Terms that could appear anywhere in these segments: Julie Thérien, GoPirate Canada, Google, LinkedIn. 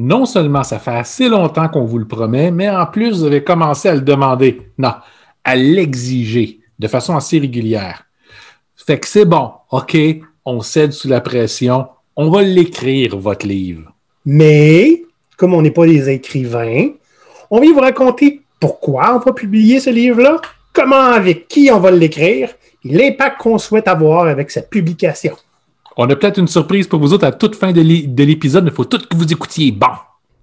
non seulement ça fait assez longtemps qu'on vous le promet, mais en plus, vous avez commencé à le demander. Non, à l'exiger de façon assez régulière. Fait que c'est bon, OK, on cède sous la pression, on va l'écrire, votre livre. Mais, comme on n'est pas des écrivains, on vient vous raconter pourquoi on va publier ce livre-là, comment, avec qui on va l'écrire, et l'impact qu'on souhaite avoir avec cette publication. On a peut-être une surprise pour vous autres à toute fin de l'épisode, mais il faut tout que vous écoutiez. Bon!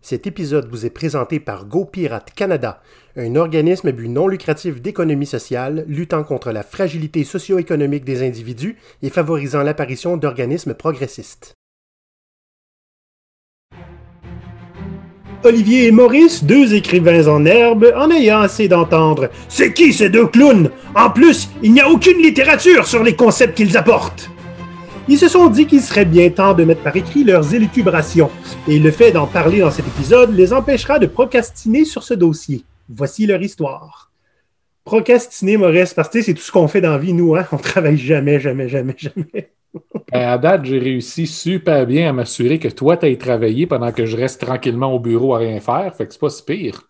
Cet épisode vous est présenté par GoPirate Canada, un organisme à but non lucratif d'économie sociale luttant contre la fragilité socio-économique des individus et favorisant l'apparition d'organismes progressistes. Olivier et Maurice, deux écrivains en herbe, en ayant assez d'entendre « C'est qui ces deux clowns? En plus, il n'y a aucune littérature sur les concepts qu'ils apportent! » Ils se sont dit qu'il serait bien temps de mettre par écrit leurs élucubrations, et le fait d'en parler dans cet épisode les empêchera de procrastiner sur ce dossier. Voici leur histoire. Procrastiner, Maurice, parce que c'est tout ce qu'on fait dans la vie, nous, hein? On travaille jamais. À date, j'ai réussi super bien à m'assurer que toi, t'ailles travailler pendant que je reste tranquillement au bureau à rien faire, fait que c'est pas si pire.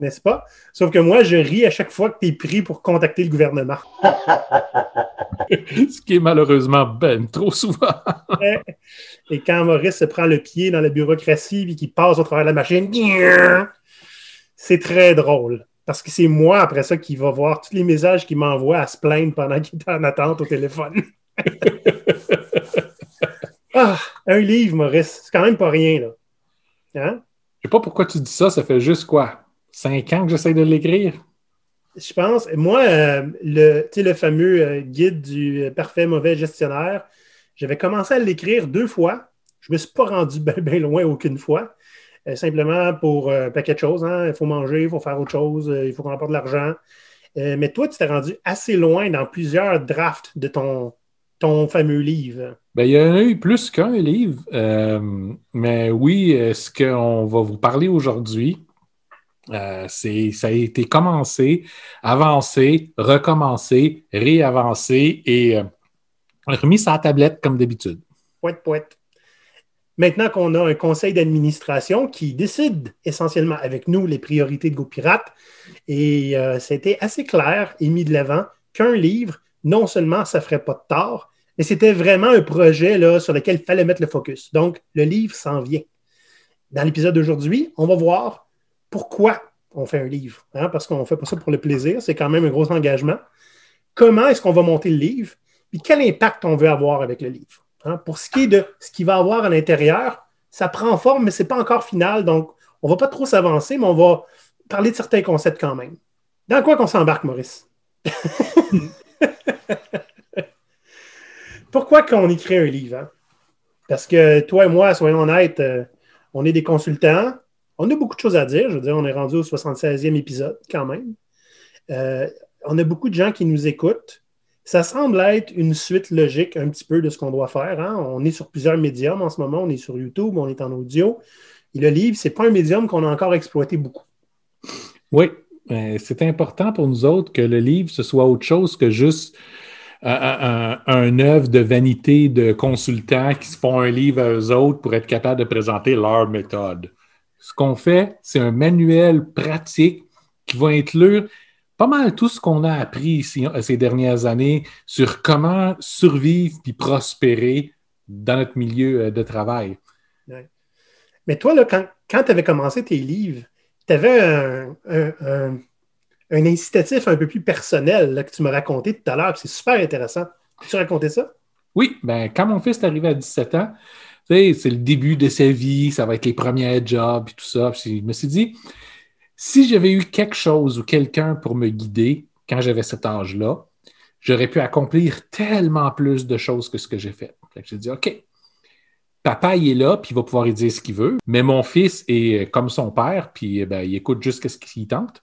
N'est-ce pas? Sauf que moi, je ris à chaque fois que t'es pris pour contacter le gouvernement. Ce qui est malheureusement trop souvent. Et quand Maurice se prend le pied dans la bureaucratie et qu'il passe au travers de la machine, c'est très drôle. Parce que c'est moi, après ça, qui va voir tous les messages qu'il m'envoie à se plaindre pendant qu'il est en attente au téléphone. Ah, un livre, Maurice. C'est quand même pas rien, là. Hein? Je sais pas pourquoi tu dis ça. Ça fait juste quoi? 5 ans que j'essaie de l'écrire? Je pense. Moi, le fameux guide du parfait mauvais gestionnaire, j'avais commencé à l'écrire 2 fois. Je ne me suis pas rendu bien loin aucune fois. Simplement pour un paquet de choses. Hein. Il faut manger, il faut faire autre chose, il faut qu'on apporte de l'argent. Mais toi, tu t'es rendu assez loin dans plusieurs drafts de ton fameux livre. Bien, il y en a eu plus qu'un livre. Mais oui, ce qu'on va vous parler aujourd'hui, ça a été commencé, avancé, recommencé, réavancé et remis sur la tablette comme d'habitude. Poète. Maintenant qu'on a un conseil d'administration qui décide essentiellement avec nous les priorités de GoPirate, et c'était assez clair et mis de l'avant qu'un livre, non seulement ça ne ferait pas de tort, mais c'était vraiment un projet là, sur lequel il fallait mettre le focus. Donc, le livre s'en vient. Dans l'épisode d'aujourd'hui, on va voir pourquoi on fait un livre, hein? Parce qu'on ne fait pas ça pour le plaisir, c'est quand même un gros engagement. Comment est-ce qu'on va monter le livre? Puis quel impact on veut avoir avec le livre? Hein? Pour ce qui est de ce qu'il va avoir à l'intérieur, ça prend forme, mais ce n'est pas encore final, donc on ne va pas trop s'avancer, mais on va parler de certains concepts quand même. Dans quoi qu'on s'embarque, Maurice? Pourquoi qu'on écrit un livre? Hein? Parce que toi et moi, soyons honnêtes, on est des consultants. On a beaucoup de choses à dire. Je veux dire, on est rendu au 76e épisode quand même. On a beaucoup de gens qui nous écoutent. Ça semble être une suite logique un petit peu de ce qu'on doit faire. Hein? On est sur plusieurs médiums en ce moment. On est sur YouTube, on est en audio. Et le livre, ce n'est pas un médium qu'on a encore exploité beaucoup. Oui, c'est important pour nous autres que le livre, ce soit autre chose que juste un œuvre de vanité de consultants qui se font un livre à eux autres pour être capables de présenter leur méthode. Ce qu'on fait, c'est un manuel pratique qui va inclure pas mal tout ce qu'on a appris ici, ces dernières années sur comment survivre puis prospérer dans notre milieu de travail. Ouais. Mais toi, là, quand tu avais commencé tes livres, tu avais un incitatif un peu plus personnel là, que tu m'as raconté tout à l'heure. C'est super intéressant. Peux-tu raconter ça? Oui, bien, quand mon fils est arrivé à 17 ans, c'est le début de sa vie, ça va être les premiers jobs et tout ça. Puis je me suis dit, si j'avais eu quelque chose ou quelqu'un pour me guider quand j'avais cet âge-là, j'aurais pu accomplir tellement plus de choses que ce que j'ai fait. Fait que j'ai dit, OK, papa, il est là, puis il va pouvoir lui dire ce qu'il veut, mais mon fils est comme son père, puis ben, il écoute juste ce qu'il tente.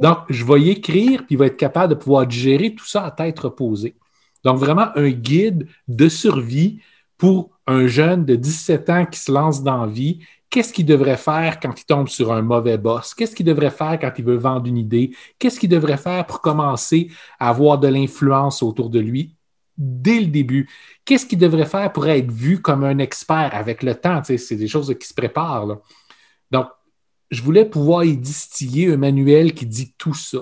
Donc, je vais y écrire, puis il va être capable de pouvoir gérer tout ça à tête reposée. Donc, vraiment un guide de survie pour un jeune de 17 ans qui se lance dans la vie. Qu'est-ce qu'il devrait faire quand il tombe sur un mauvais boss? Qu'est-ce qu'il devrait faire quand il veut vendre une idée? Qu'est-ce qu'il devrait faire pour commencer à avoir de l'influence autour de lui? dès le début. Qu'est-ce qu'il devrait faire pour être vu comme un expert avec le temps? Tu sais, c'est des choses qui se préparent, là. Donc, je voulais pouvoir y distiller un manuel qui dit tout ça.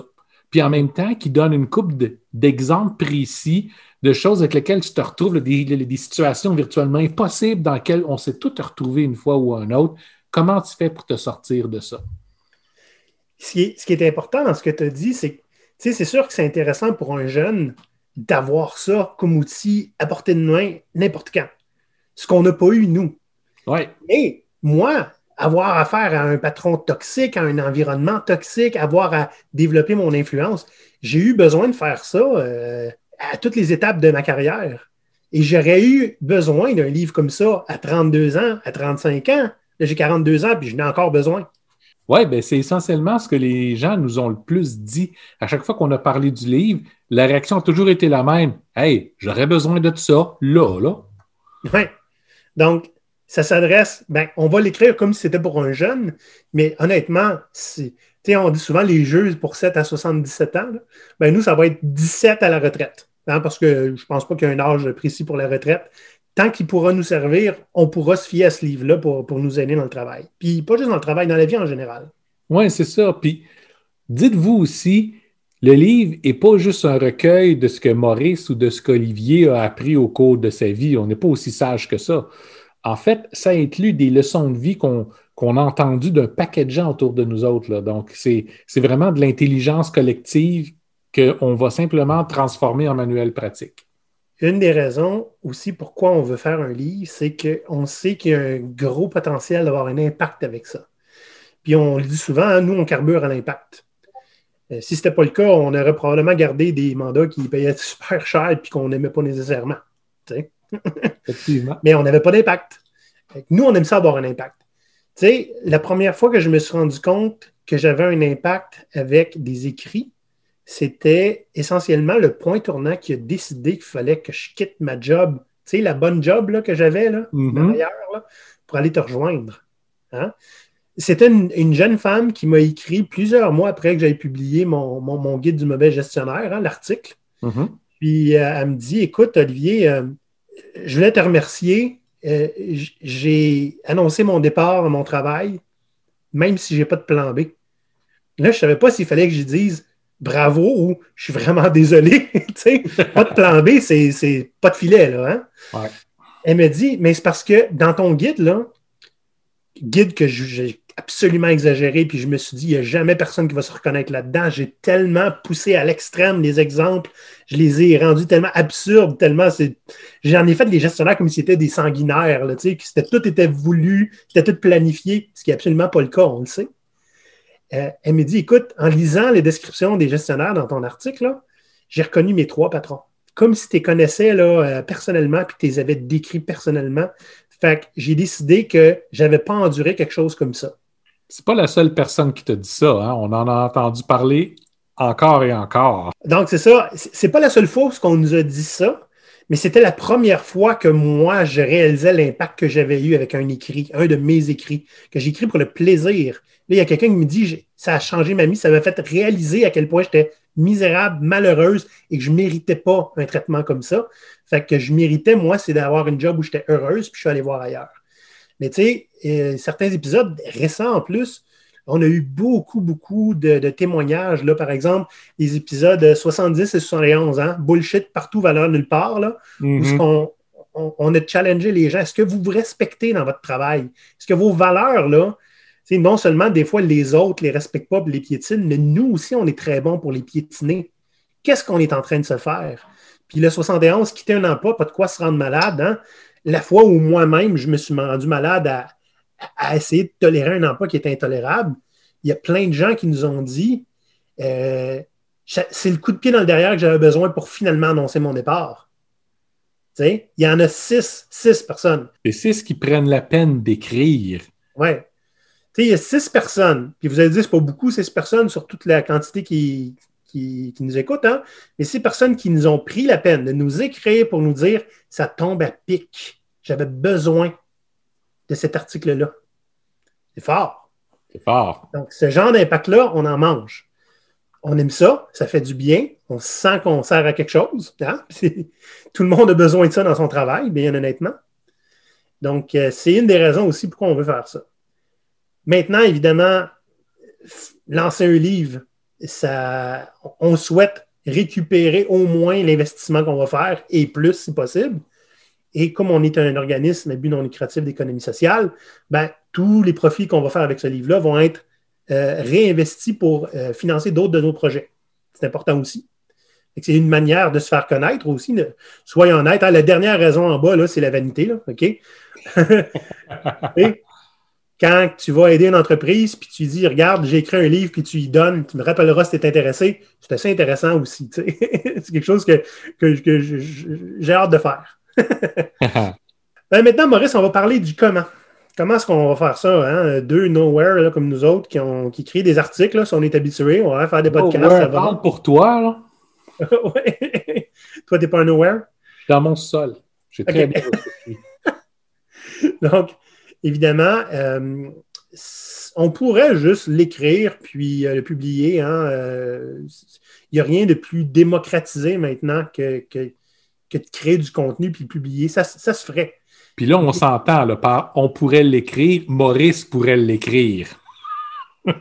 Puis en même temps, qui donne une couple d'exemples précis de choses avec lesquelles tu te retrouves, là, des situations virtuellement impossibles dans lesquelles on s'est tous retrouvés une fois ou un autre. Comment tu fais pour te sortir de ça? Ce qui est important dans ce que tu as dit, c'est que c'est sûr que c'est intéressant pour un jeune d'avoir ça comme outil à portée de main n'importe quand. Ce qu'on n'a pas eu, nous. Ouais. Et moi, avoir affaire à un patron toxique, à un environnement toxique, avoir à développer mon influence, j'ai eu besoin de faire ça à toutes les étapes de ma carrière. Et j'aurais eu besoin d'un livre comme ça à 32 ans, à 35 ans. Là, j'ai 42 ans, puis j'en ai encore besoin. Oui, bien, c'est essentiellement ce que les gens nous ont le plus dit. À chaque fois qu'on a parlé du livre, la réaction a toujours été la même. « Hey, j'aurais besoin de ça, là, là. » Oui. Donc, ça s'adresse, bien, on va l'écrire comme si c'était pour un jeune, mais honnêtement, si, on dit souvent les jeux pour 7 à 77 ans, là, bien, nous, ça va être 17 à la retraite, hein, parce que je ne pense pas qu'il y a un âge précis pour la retraite. Tant qu'il pourra nous servir, on pourra se fier à ce livre-là pour nous aider dans le travail. Puis pas juste dans le travail, dans la vie en général. Oui, c'est ça. Puis dites-vous aussi, le livre n'est pas juste un recueil de ce que Maurice ou de ce qu'Olivier a appris au cours de sa vie. On n'est pas aussi sage que ça. En fait, ça inclut des leçons de vie qu'on a entendues d'un paquet de gens autour de nous autres, là. Donc, c'est vraiment de l'intelligence collective qu'on va simplement transformer en manuel pratique. Une des raisons aussi pourquoi on veut faire un livre, c'est qu'on sait qu'il y a un gros potentiel d'avoir un impact avec ça. Puis on le dit souvent, hein, nous, on carbure à l'impact. Si ce n'était pas le cas, on aurait probablement gardé des mandats qui payaient super cher et qu'on n'aimait pas nécessairement. Effectivement. Mais on n'avait pas d'impact. Nous, on aime ça avoir un impact. Tu sais, la première fois que je me suis rendu compte que j'avais un impact avec des écrits, c'était essentiellement le point tournant qui a décidé qu'il fallait que je quitte ma job, tu sais, la bonne job là, que j'avais, là, derrière, là, pour aller te rejoindre. Hein? C'était une jeune femme qui m'a écrit plusieurs mois après que j'avais publié mon guide du mauvais gestionnaire, hein, l'article. Mm-hmm. Puis elle me dit, écoute, Olivier, je voulais te remercier. J'ai annoncé mon départ à mon travail, même si je n'ai pas de plan B. Là, je ne savais pas s'il fallait que je dise bravo ou je suis vraiment désolé. Pas de plan B, c'est pas de filet, là. Hein? Ouais. Elle me dit, mais c'est parce que dans ton guide, là, guide que j'ai absolument exagéré, puis je me suis dit, il n'y a jamais personne qui va se reconnaître là-dedans. J'ai tellement poussé à l'extrême les exemples, je les ai rendus tellement absurdes, tellement j'en ai fait des gestionnaires comme si c'était des sanguinaires, là, que tout était voulu, c'était tout planifié, ce qui n'est absolument pas le cas, on le sait. Elle me dit, écoute, en lisant les descriptions des gestionnaires dans ton article, là, j'ai reconnu mes 3 patrons. Comme si tu les connaissais là, personnellement et que tu les avais décrits personnellement. Fait que j'ai décidé que je n'avais pas enduré quelque chose comme ça. C'est pas la seule personne qui te dit ça. Hein? On en a entendu parler encore et encore. Donc, c'est ça. C'est pas la seule fois qu'on nous a dit ça, mais c'était la première fois que moi, je réalisais l'impact que j'avais eu avec un écrit, un de mes écrits, que j'écris pour le plaisir. Là, il y a quelqu'un qui me dit « ça a changé ma vie, ça m'a fait réaliser à quel point j'étais misérable, malheureuse et que je ne méritais pas un traitement comme ça. » Fait que je méritais, moi, c'est d'avoir une job où j'étais heureuse puis je suis allé voir ailleurs. Mais tu sais, certains épisodes récents en plus, on a eu beaucoup de témoignages. Là, par exemple, les épisodes 70 et 71, hein, bullshit partout, valeur nulle part, là, où on a challengé les gens. Est-ce que vous vous respectez dans votre travail? Est-ce que vos valeurs, là, t'sais, non seulement des fois les autres ne les respectent pas et les piétinent, mais nous aussi, on est très bons pour les piétiner. Qu'est-ce qu'on est en train de se faire? Puis le 71, quitter un emploi, pas de quoi se rendre malade. Hein? La fois où moi-même, je me suis rendu malade à essayer de tolérer un emploi qui est intolérable, il y a plein de gens qui nous ont dit c'est le coup de pied dans le derrière que j'avais besoin pour finalement annoncer mon départ. T'sais? Il y en a 6 personnes. Et 6 qui prennent la peine d'écrire. Oui. Il y a 6 personnes, puis vous allez dire, c'est pas beaucoup, 6 personnes sur toute la quantité qui nous écoutent, hein? Mais 6 personnes qui nous ont pris la peine de nous écrire pour nous dire « ça tombe à pic, j'avais besoin de cet article-là ». C'est fort. Donc, ce genre d'impact-là, on en mange. on aime ça, ça fait du bien, on sent qu'on sert à quelque chose. Hein? Tout le monde a besoin de ça dans son travail, bien honnêtement. Donc, c'est une des raisons aussi pourquoi on veut faire ça. Maintenant, évidemment, lancer un livre, ça, on souhaite récupérer au moins l'investissement qu'on va faire et plus si possible. Et comme on est un organisme à but non lucratif d'économie sociale, ben, tous les profits qu'on va faire avec ce livre-là vont être réinvestis pour financer d'autres de nos projets. C'est important aussi. C'est une manière de se faire connaître aussi. Soyons honnêtes. Hein, la dernière raison en bas, là, c'est la vanité. Là, okay? Quand tu vas aider une entreprise puis tu dis « Regarde, j'ai écrit un livre » puis tu y donnes, tu me rappelleras si tu es intéressé. C'est assez intéressant aussi. C'est quelque chose que j'ai hâte de faire. Ben maintenant, Maurice, on va parler du comment. Comment est-ce qu'on va faire ça? Hein? Deux nowhere là, comme nous autres qui créent des articles. Là, si on est habitué, on va faire des podcasts. Ça va. Parle pour toi. Là. Ouais. Toi, t'es pas un nowhere? Je suis dans mon sol. J'ai très bien réfléchi. Donc, évidemment, on pourrait juste l'écrire puis le publier. Hein, il n'y a rien de plus démocratisé maintenant que de créer du contenu puis le publier. Ça se ferait. Puis là, on s'entend là, par « on pourrait l'écrire »,« Maurice pourrait l'écrire ». Tu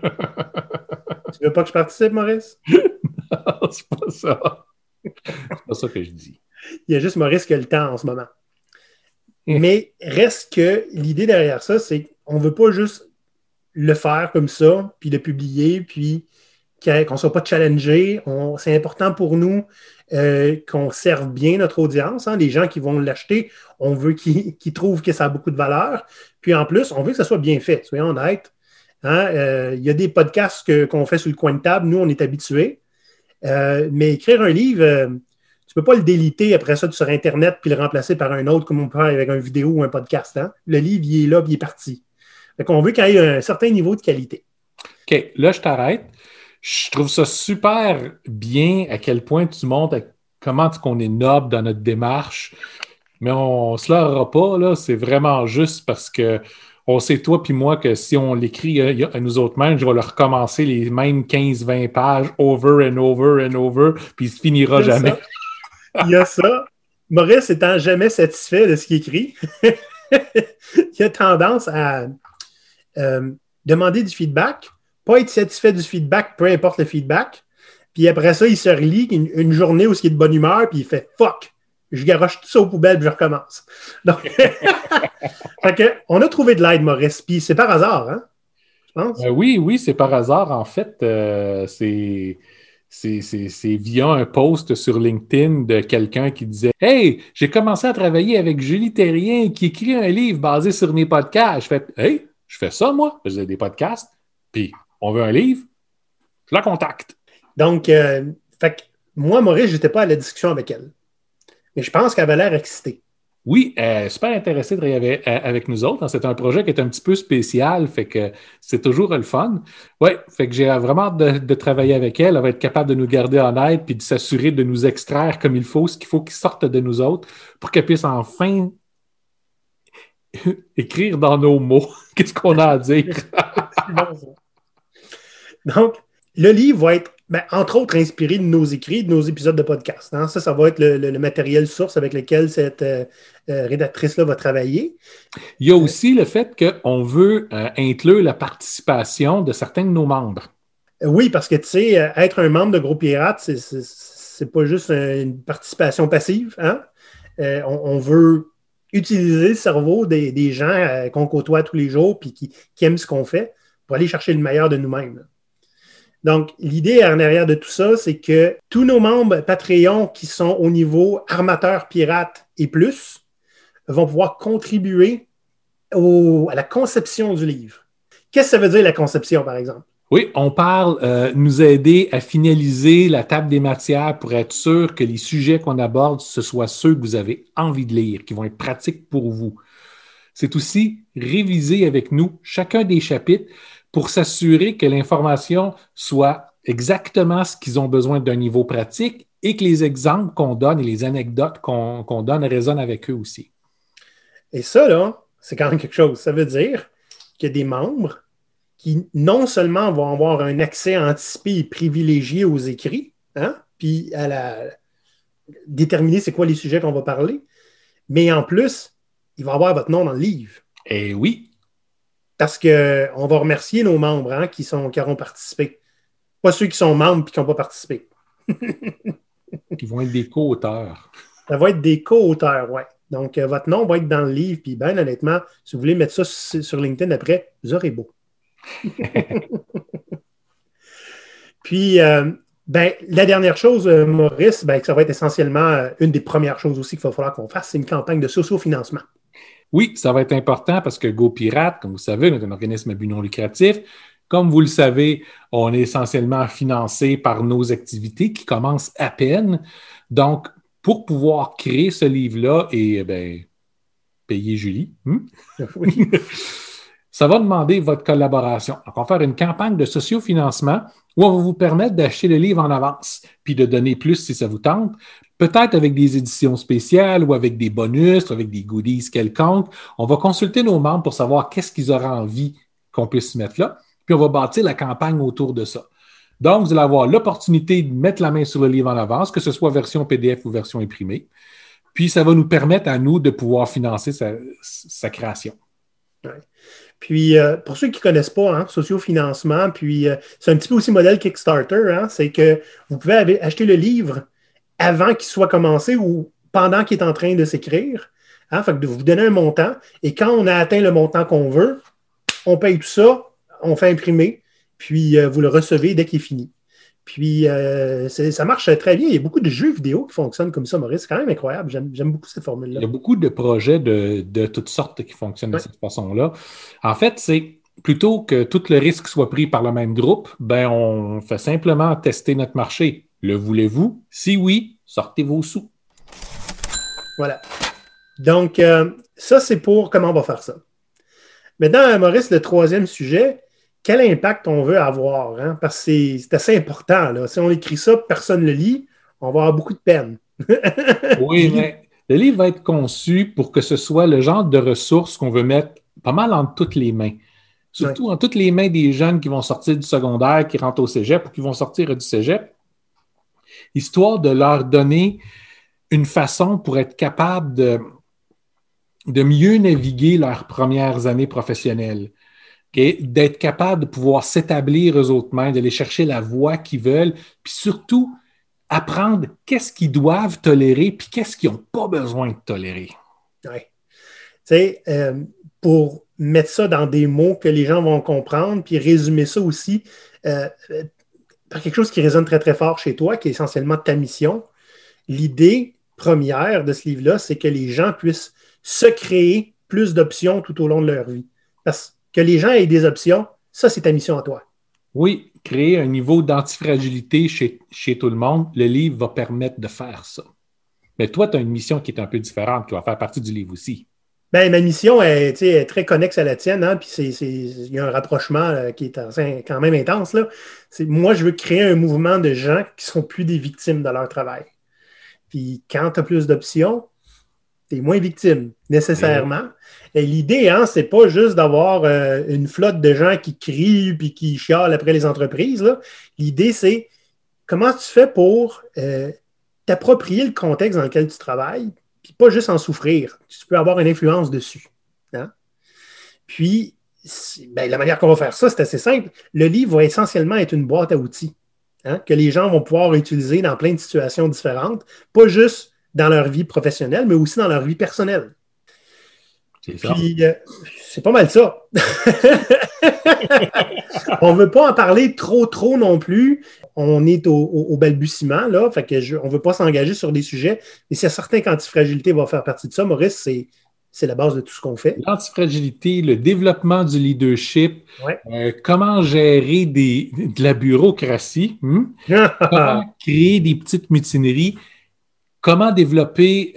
veux pas que je participe, Maurice? Non, c'est pas ça. C'est pas ça que je dis. Il y a juste Maurice qui a le temps en ce moment. Mais reste que l'idée derrière ça, c'est qu'on ne veut pas juste le faire comme ça, puis le publier, puis qu'on ne soit pas challengé. C'est important pour nous qu'on serve bien notre audience. Hein, les gens qui vont l'acheter, on veut qu'ils trouvent que ça a beaucoup de valeur. Puis en plus, on veut que ça soit bien fait, soyons honnêtes. Hein, y a des podcasts qu'on fait sur le coin de table. Nous, on est habitués. Mais écrire un livre, tu ne peux pas le déliter après ça sur Internet puis le remplacer par un autre comme on peut faire avec une vidéo ou un podcast. Hein? Le livre, il est là, puis il est parti. Fait qu'on veut qu'il y ait un certain niveau de qualité. OK, là, je t'arrête. Je trouve ça super bien à quel point tu montres comment on est noble dans notre démarche. Mais on ne se leurrera pas, là. C'est vraiment juste parce que on sait, toi puis moi, que si on l'écrit à nous autres mêmes, je vais leur recommencer les mêmes 15-20 pages over and over and over, puis il ne se finira jamais. Il y a ça. Maurice étant jamais satisfait de ce qu'il écrit, il a tendance à demander du feedback, pas être satisfait du feedback, peu importe le feedback. Puis après ça, il se relit une journée où il est de bonne humeur, puis il fait « fuck ». Je garoche tout ça aux poubelles puis je recommence. Donc, fait que, on a trouvé de l'aide, Maurice. Puis c'est par hasard, hein? Je pense. Oui, c'est par hasard. En fait, c'est via un post sur LinkedIn de quelqu'un qui disait « Hey, j'ai commencé à travailler avec Julie Thérien qui écrit un livre basé sur mes podcasts. » Je fais « Hey, je fais ça, moi. Je faisais des podcasts. Puis on veut un livre. Je la contacte. » Donc, fait que, moi, Maurice, je n'étais pas à la discussion avec elle. Mais je pense qu'elle avait l'air excitée. Oui, super intéressée de travailler avec nous autres. C'est un projet qui est un petit peu spécial, fait que c'est toujours le fun. Oui, fait que j'ai vraiment hâte de travailler avec elle. Elle va être capable de nous garder honnêtes puis de s'assurer de nous extraire comme il faut, ce qu'il faut qu'il sorte de nous autres pour qu'elle puisse enfin écrire dans nos mots qu'est-ce qu'on a à dire. Donc, le livre va être entre autres, inspiré de nos écrits, de nos épisodes de podcast. Hein? Ça va être le matériel source avec lequel cette rédactrice-là va travailler. Il y a aussi le fait qu'on veut inclure la participation de certains de nos membres. Oui, parce que, tu sais, être un membre de GoPirate, c'est pas juste une participation passive. Hein? On veut utiliser le cerveau des gens qu'on côtoie tous les jours et qui aiment ce qu'on fait pour aller chercher le meilleur de nous-mêmes. Là. Donc, l'idée en arrière de tout ça, c'est que tous nos membres Patreon qui sont au niveau armateur, pirate et plus vont pouvoir contribuer à la conception du livre. Qu'est-ce que ça veut dire la conception, par exemple? Oui, on parle nous aider à finaliser la table des matières pour être sûr que les sujets qu'on aborde, ce soient ceux que vous avez envie de lire, qui vont être pratiques pour vous. C'est aussi réviser avec nous chacun des chapitres pour s'assurer que l'information soit exactement ce qu'ils ont besoin d'un niveau pratique et que les exemples qu'on donne et les anecdotes qu'on donne résonnent avec eux aussi. Et ça, là, c'est quand même quelque chose. Ça veut dire qu'il y a des membres qui non seulement vont avoir un accès anticipé et privilégié aux écrits, hein, puis à déterminer c'est quoi les sujets qu'on va parler, mais en plus, il va avoir votre nom dans le livre. Eh oui! Parce qu'on va remercier nos membres hein, qui auront participé. Pas ceux qui sont membres et qui n'ont pas participé. Ils vont être des co-auteurs. Ça va être des co-auteurs, oui. Donc, votre nom va être dans le livre. Puis, bien honnêtement, si vous voulez mettre ça sur LinkedIn après, vous aurez beau. Puis, la dernière chose, Maurice, que ça va être essentiellement une des premières choses aussi qu'il va falloir qu'on fasse, c'est une campagne de socio-financement. Oui, ça va être important parce que GoPirate, comme vous savez, est un organisme à but non lucratif. Comme vous le savez, on est essentiellement financé par nos activités qui commencent à peine. Donc, pour pouvoir créer ce livre-là et payer Julie, oui. Ça va demander votre collaboration. Donc, on va faire une campagne de sociofinancement où on va vous permettre d'acheter le livre en avance puis de donner plus si ça vous tente. Peut-être avec des éditions spéciales ou avec des bonus, avec des goodies quelconques. On va consulter nos membres pour savoir qu'est-ce qu'ils auraient envie qu'on puisse mettre là. Puis on va bâtir la campagne autour de ça. Donc, vous allez avoir l'opportunité de mettre la main sur le livre en avance, que ce soit version PDF ou version imprimée. Puis ça va nous permettre à nous de pouvoir financer sa création. Ouais. Puis, pour ceux qui ne connaissent pas, hein, socio-financement, puis c'est un petit peu aussi modèle Kickstarter, hein, c'est que vous pouvez acheter le livre avant qu'il soit commencé ou pendant qu'il est en train de s'écrire. Hein, fait que vous donnez un montant et quand on a atteint le montant qu'on veut, on paye tout ça, on fait imprimer, puis vous le recevez dès qu'il est fini. Puis ça marche très bien. Il y a beaucoup de jeux vidéo qui fonctionnent comme ça, Maurice. C'est quand même incroyable. J'aime beaucoup cette formule-là. Il y a beaucoup de projets de toutes sortes qui fonctionnent de cette façon-là. En fait, c'est plutôt que tout le risque soit pris par le même groupe, on fait simplement tester notre marché. Le voulez-vous? Si oui, sortez vos sous. Voilà. Donc, ça, c'est pour comment on va faire ça. Maintenant, Maurice, le troisième sujet, quel impact on veut avoir? Hein? Parce que c'est assez important. Là. Si on écrit ça, personne ne le lit, on va avoir beaucoup de peine. Oui, mais le livre va être conçu pour que ce soit le genre de ressources qu'on veut mettre pas mal entre toutes les mains. Surtout entre toutes les mains des jeunes qui vont sortir du secondaire, qui rentrent au cégep ou qui vont sortir du cégep, histoire de leur donner une façon pour être capable de mieux naviguer leurs premières années professionnelles, okay? D'être capable de pouvoir s'établir eux autres mêmes, d'aller chercher la voie qu'ils veulent, puis surtout apprendre qu'est-ce qu'ils doivent tolérer puis qu'est-ce qu'ils n'ont pas besoin de tolérer. Oui. Tu sais, pour mettre ça dans des mots que les gens vont comprendre puis résumer ça aussi par quelque chose qui résonne très, très fort chez toi, qui est essentiellement ta mission, l'idée première de ce livre-là, c'est que les gens puissent se créer plus d'options tout au long de leur vie. Parce que les gens aient des options, ça, c'est ta mission à toi. Oui, créer un niveau d'antifragilité chez tout le monde, le livre va permettre de faire ça. Mais toi, tu as une mission qui est un peu différente, qui va faire partie du livre aussi. Bien, ma mission est très connexe à la tienne, hein, puis il y a un rapprochement là, qui est quand même intense. Là. Moi, je veux créer un mouvement de gens qui ne sont plus des victimes de leur travail. Puis quand tu as plus d'options, t'es moins victime, nécessairement. Et l'idée, hein, c'est pas juste d'avoir une flotte de gens qui crient puis qui chialent après les entreprises. Là. L'idée, c'est comment tu fais pour t'approprier le contexte dans lequel tu travailles puis pas juste en souffrir. Tu peux avoir une influence dessus. Hein? Puis, la manière qu'on va faire ça, c'est assez simple. Le livre va essentiellement être une boîte à outils hein, que les gens vont pouvoir utiliser dans plein de situations différentes, pas juste dans leur vie professionnelle, mais aussi dans leur vie personnelle. C'est ça. Puis, c'est pas mal ça. On ne veut pas en parler trop non plus. On est au balbutiement, là. Fait que on ne veut pas s'engager sur des sujets. Mais c'est certain qu'antifragilité va faire partie de ça. Maurice, c'est la base de tout ce qu'on fait. L'antifragilité, le développement du leadership, comment gérer de la bureaucratie, comment créer des petites mutineries, comment développer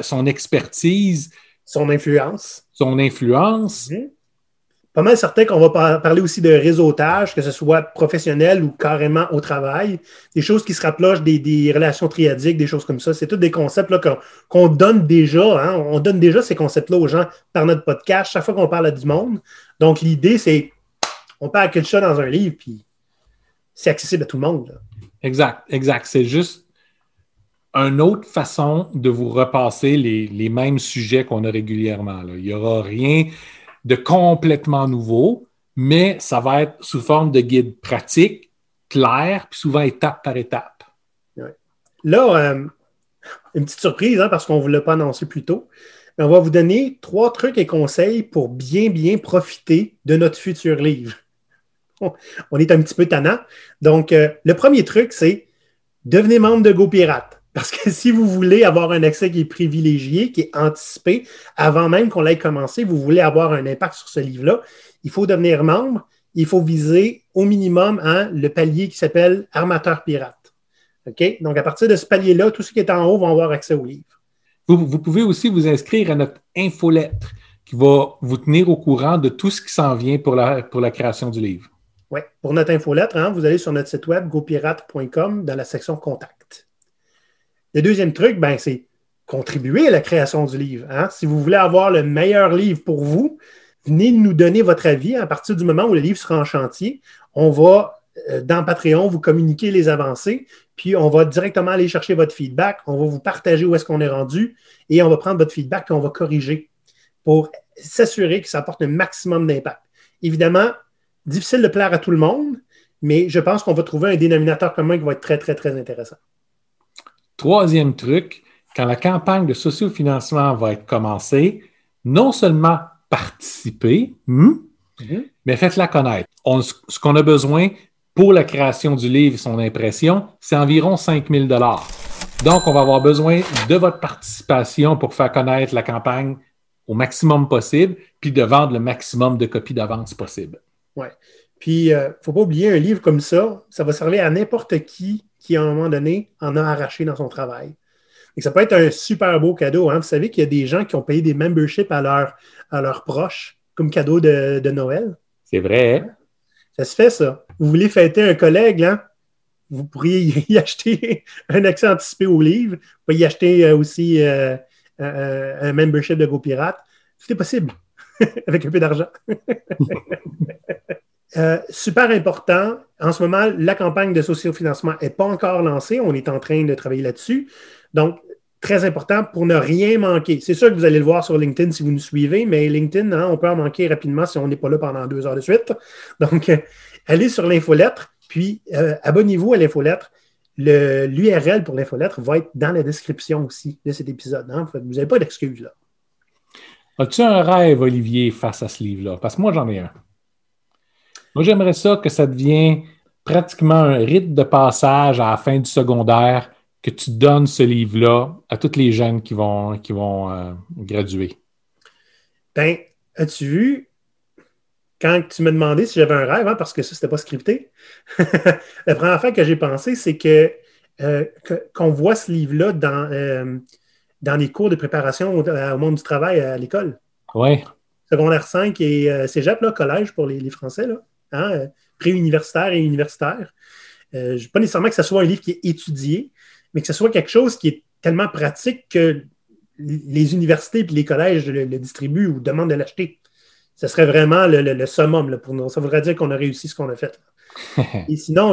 son expertise? Son influence. Mmh. Pas mal certain qu'on va parler aussi de réseautage, que ce soit professionnel ou carrément au travail. Des choses qui se rapprochent des relations triadiques, des choses comme ça. C'est tous des concepts là, qu'on donne déjà. Hein. On donne déjà ces concepts-là aux gens par notre podcast, chaque fois qu'on parle à du monde. Donc, l'idée, c'est on peut accueillir ça dans un livre, puis c'est accessible à tout le monde. Là. Exact, exact. C'est juste une autre façon de vous repasser les mêmes sujets qu'on a régulièrement. Là. Il n'y aura rien de complètement nouveau, mais ça va être sous forme de guide pratique, clair, puis souvent étape par étape. Ouais. Là, une petite surprise, hein, parce qu'on ne vous l'a pas annoncé plus tôt. On va vous donner 3 trucs et conseils pour bien profiter de notre futur livre. On est un petit peu tannant. Donc, le premier truc, c'est devenez membre de GoPirate. Parce que si vous voulez avoir un accès qui est privilégié, qui est anticipé, avant même qu'on l'ait commencé, vous voulez avoir un impact sur ce livre-là, il faut devenir membre. Il faut viser au minimum le palier qui s'appelle Armateur Pirate. OK? Donc, à partir de ce palier-là, tout ce qui est en haut va avoir accès au livre. Vous pouvez aussi vous inscrire à notre infolettre qui va vous tenir au courant de tout ce qui s'en vient pour la création du livre. Oui, pour notre infolettre, vous allez sur notre site web gopirate.com dans la section « Contact ». Le deuxième truc, c'est contribuer à la création du livre. Si vous voulez avoir le meilleur livre pour vous, venez nous donner votre avis. À partir du moment où le livre sera en chantier, on va, dans Patreon, vous communiquer les avancées. Puis, on va directement aller chercher votre feedback. On va vous partager où est-ce qu'on est rendu et on va prendre votre feedback et on va corriger pour s'assurer que ça apporte le maximum d'impact. Évidemment, difficile de plaire à tout le monde, mais je pense qu'on va trouver un dénominateur commun qui va être très, très, très intéressant. Troisième truc, quand la campagne de sociofinancement va être commencée, non seulement participez, mais faites-la connaître. Ce qu'on a besoin... Pour la création du livre et son impression, c'est environ 5 000 $. Donc, on va avoir besoin de votre participation pour faire connaître la campagne au maximum possible, puis de vendre le maximum de copies d'avance possible. Oui. Puis, il ne faut pas oublier, un livre comme ça va servir à n'importe qui, à un moment donné, en a arraché dans son travail. Et ça peut être un super beau cadeau. Vous savez qu'il y a des gens qui ont payé des memberships à leurs proches comme cadeau de Noël. C'est vrai. Ça se fait, ça. Vous voulez fêter un collègue, vous pourriez y acheter un accès anticipé au livre. Vous pourriez y acheter aussi un membership de GoPirate. Tout est possible avec un peu d'argent. Super important. En ce moment, la campagne de sociofinancement n'est pas encore lancée. On est en train de travailler là-dessus. Donc, très important pour ne rien manquer. C'est sûr que vous allez le voir sur LinkedIn si vous nous suivez, mais LinkedIn, on peut en manquer rapidement si on n'est pas là pendant 2 heures de suite. Donc, allez sur l'infolettre, puis abonnez-vous à l'infolettre. L'URL pour l'infolettre va être dans la description aussi de cet épisode. Vous n'avez pas d'excuse, là. As-tu un rêve, Olivier, face à ce livre-là? Parce que moi, j'en ai un. Moi, j'aimerais ça que ça devienne pratiquement un rite de passage à la fin du secondaire que tu donnes ce livre-là à tous les jeunes qui vont graduer? Bien, as-tu vu, quand tu m'as demandé si j'avais un rêve, parce que ça, c'était pas scripté, la première fois que j'ai pensé, c'est qu'on voit ce livre-là dans les cours de préparation au monde du travail à l'école. Oui. Secondaire 5 et cégep, collège pour les Français, pré-universitaire et universitaire. Pas nécessairement que ce soit un livre qui est étudié, mais que ce soit quelque chose qui est tellement pratique que les universités et les collèges le distribuent ou demandent de l'acheter. Ce serait vraiment le summum pour nous. Ça voudrait dire qu'on a réussi ce qu'on a fait. Et sinon,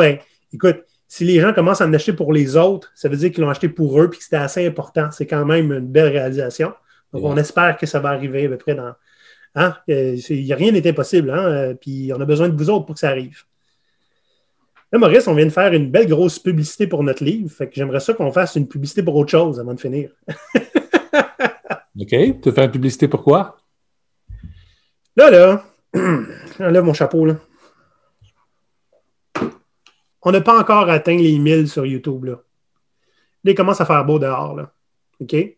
écoute, si les gens commencent à en acheter pour les autres, ça veut dire qu'ils l'ont acheté pour eux et que c'était assez important. C'est quand même une belle réalisation. Donc, on espère que ça va arriver à peu près dans... Rien n'est impossible. Puis, on a besoin de vous autres pour que ça arrive. Là, Maurice, on vient de faire une belle grosse publicité pour notre livre. Fait que j'aimerais ça qu'on fasse une publicité pour autre chose avant de finir. OK. Tu veux faire une publicité pour quoi? Là, enlève mon chapeau, là. On n'a pas encore atteint les 1000 sur YouTube, là. Là, il commence à faire beau dehors, là. OK? Puis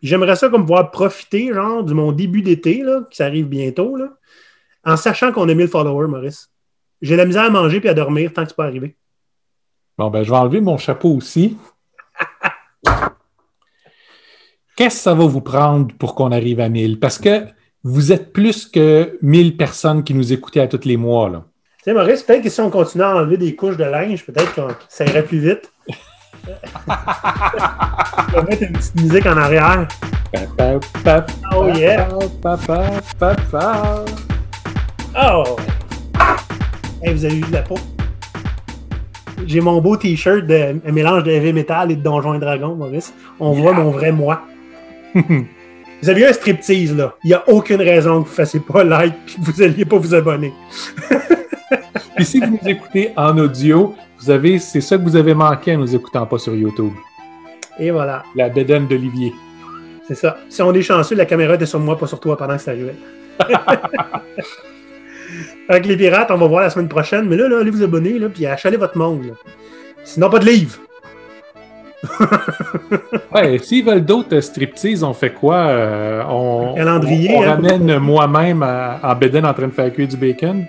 j'aimerais ça comme pouvoir profiter, de mon début d'été, là, qui s'arrive bientôt, là, en sachant qu'on a 1000 followers, Maurice. J'ai la misère à manger puis à dormir tant que c'est pas arrivé. Bon, je vais enlever mon chapeau aussi. Qu'est-ce que ça va vous prendre pour qu'on arrive à 1000? Parce que vous êtes plus que 1000 personnes qui nous écoutaient à tous les mois, là. Tu sais, Maurice, peut-être que si on continue à enlever des couches de linge, peut-être que ça irait plus vite. Je vais mettre une petite musique en arrière. Oh, yeah! Oh! Hey, vous avez vu de la peau? J'ai mon beau t-shirt de un mélange de heavy metal et de Donjons et Dragons, Maurice. On voit mon vrai moi. Vous avez eu un striptease, là. Il n'y a aucune raison que vous ne fassiez pas like et que vous n'alliez pas vous abonner. Et si vous nous écoutez en audio, c'est ça que vous avez manqué en nous écoutant pas sur YouTube. Et voilà. La bédaine d'Olivier. C'est ça. Si on est chanceux, la caméra était sur moi, pas sur toi pendant que ça jouait. Avec les pirates, on va voir la semaine prochaine. Mais là allez vous abonner, là, puis achalez votre monde. Là. Sinon, pas de livre. Ouais, s'ils veulent d'autres striptease, on fait quoi? Calendrier, on ramène moi-même en bédaine en train de faire cuire du bacon.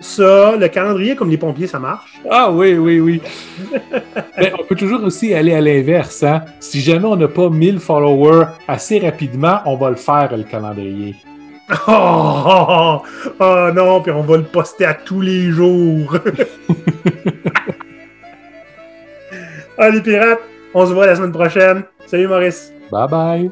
Ça, le calendrier, comme les pompiers, ça marche. Ah oui. Ben, on peut toujours aussi aller à l'inverse. Hein? Si jamais on n'a pas 1000 followers assez rapidement, on va le faire, le calendrier. Oh non, puis on va le poster à tous les jours. Ah, les pirates, on se voit la semaine prochaine. Salut, Maurice. Bye bye.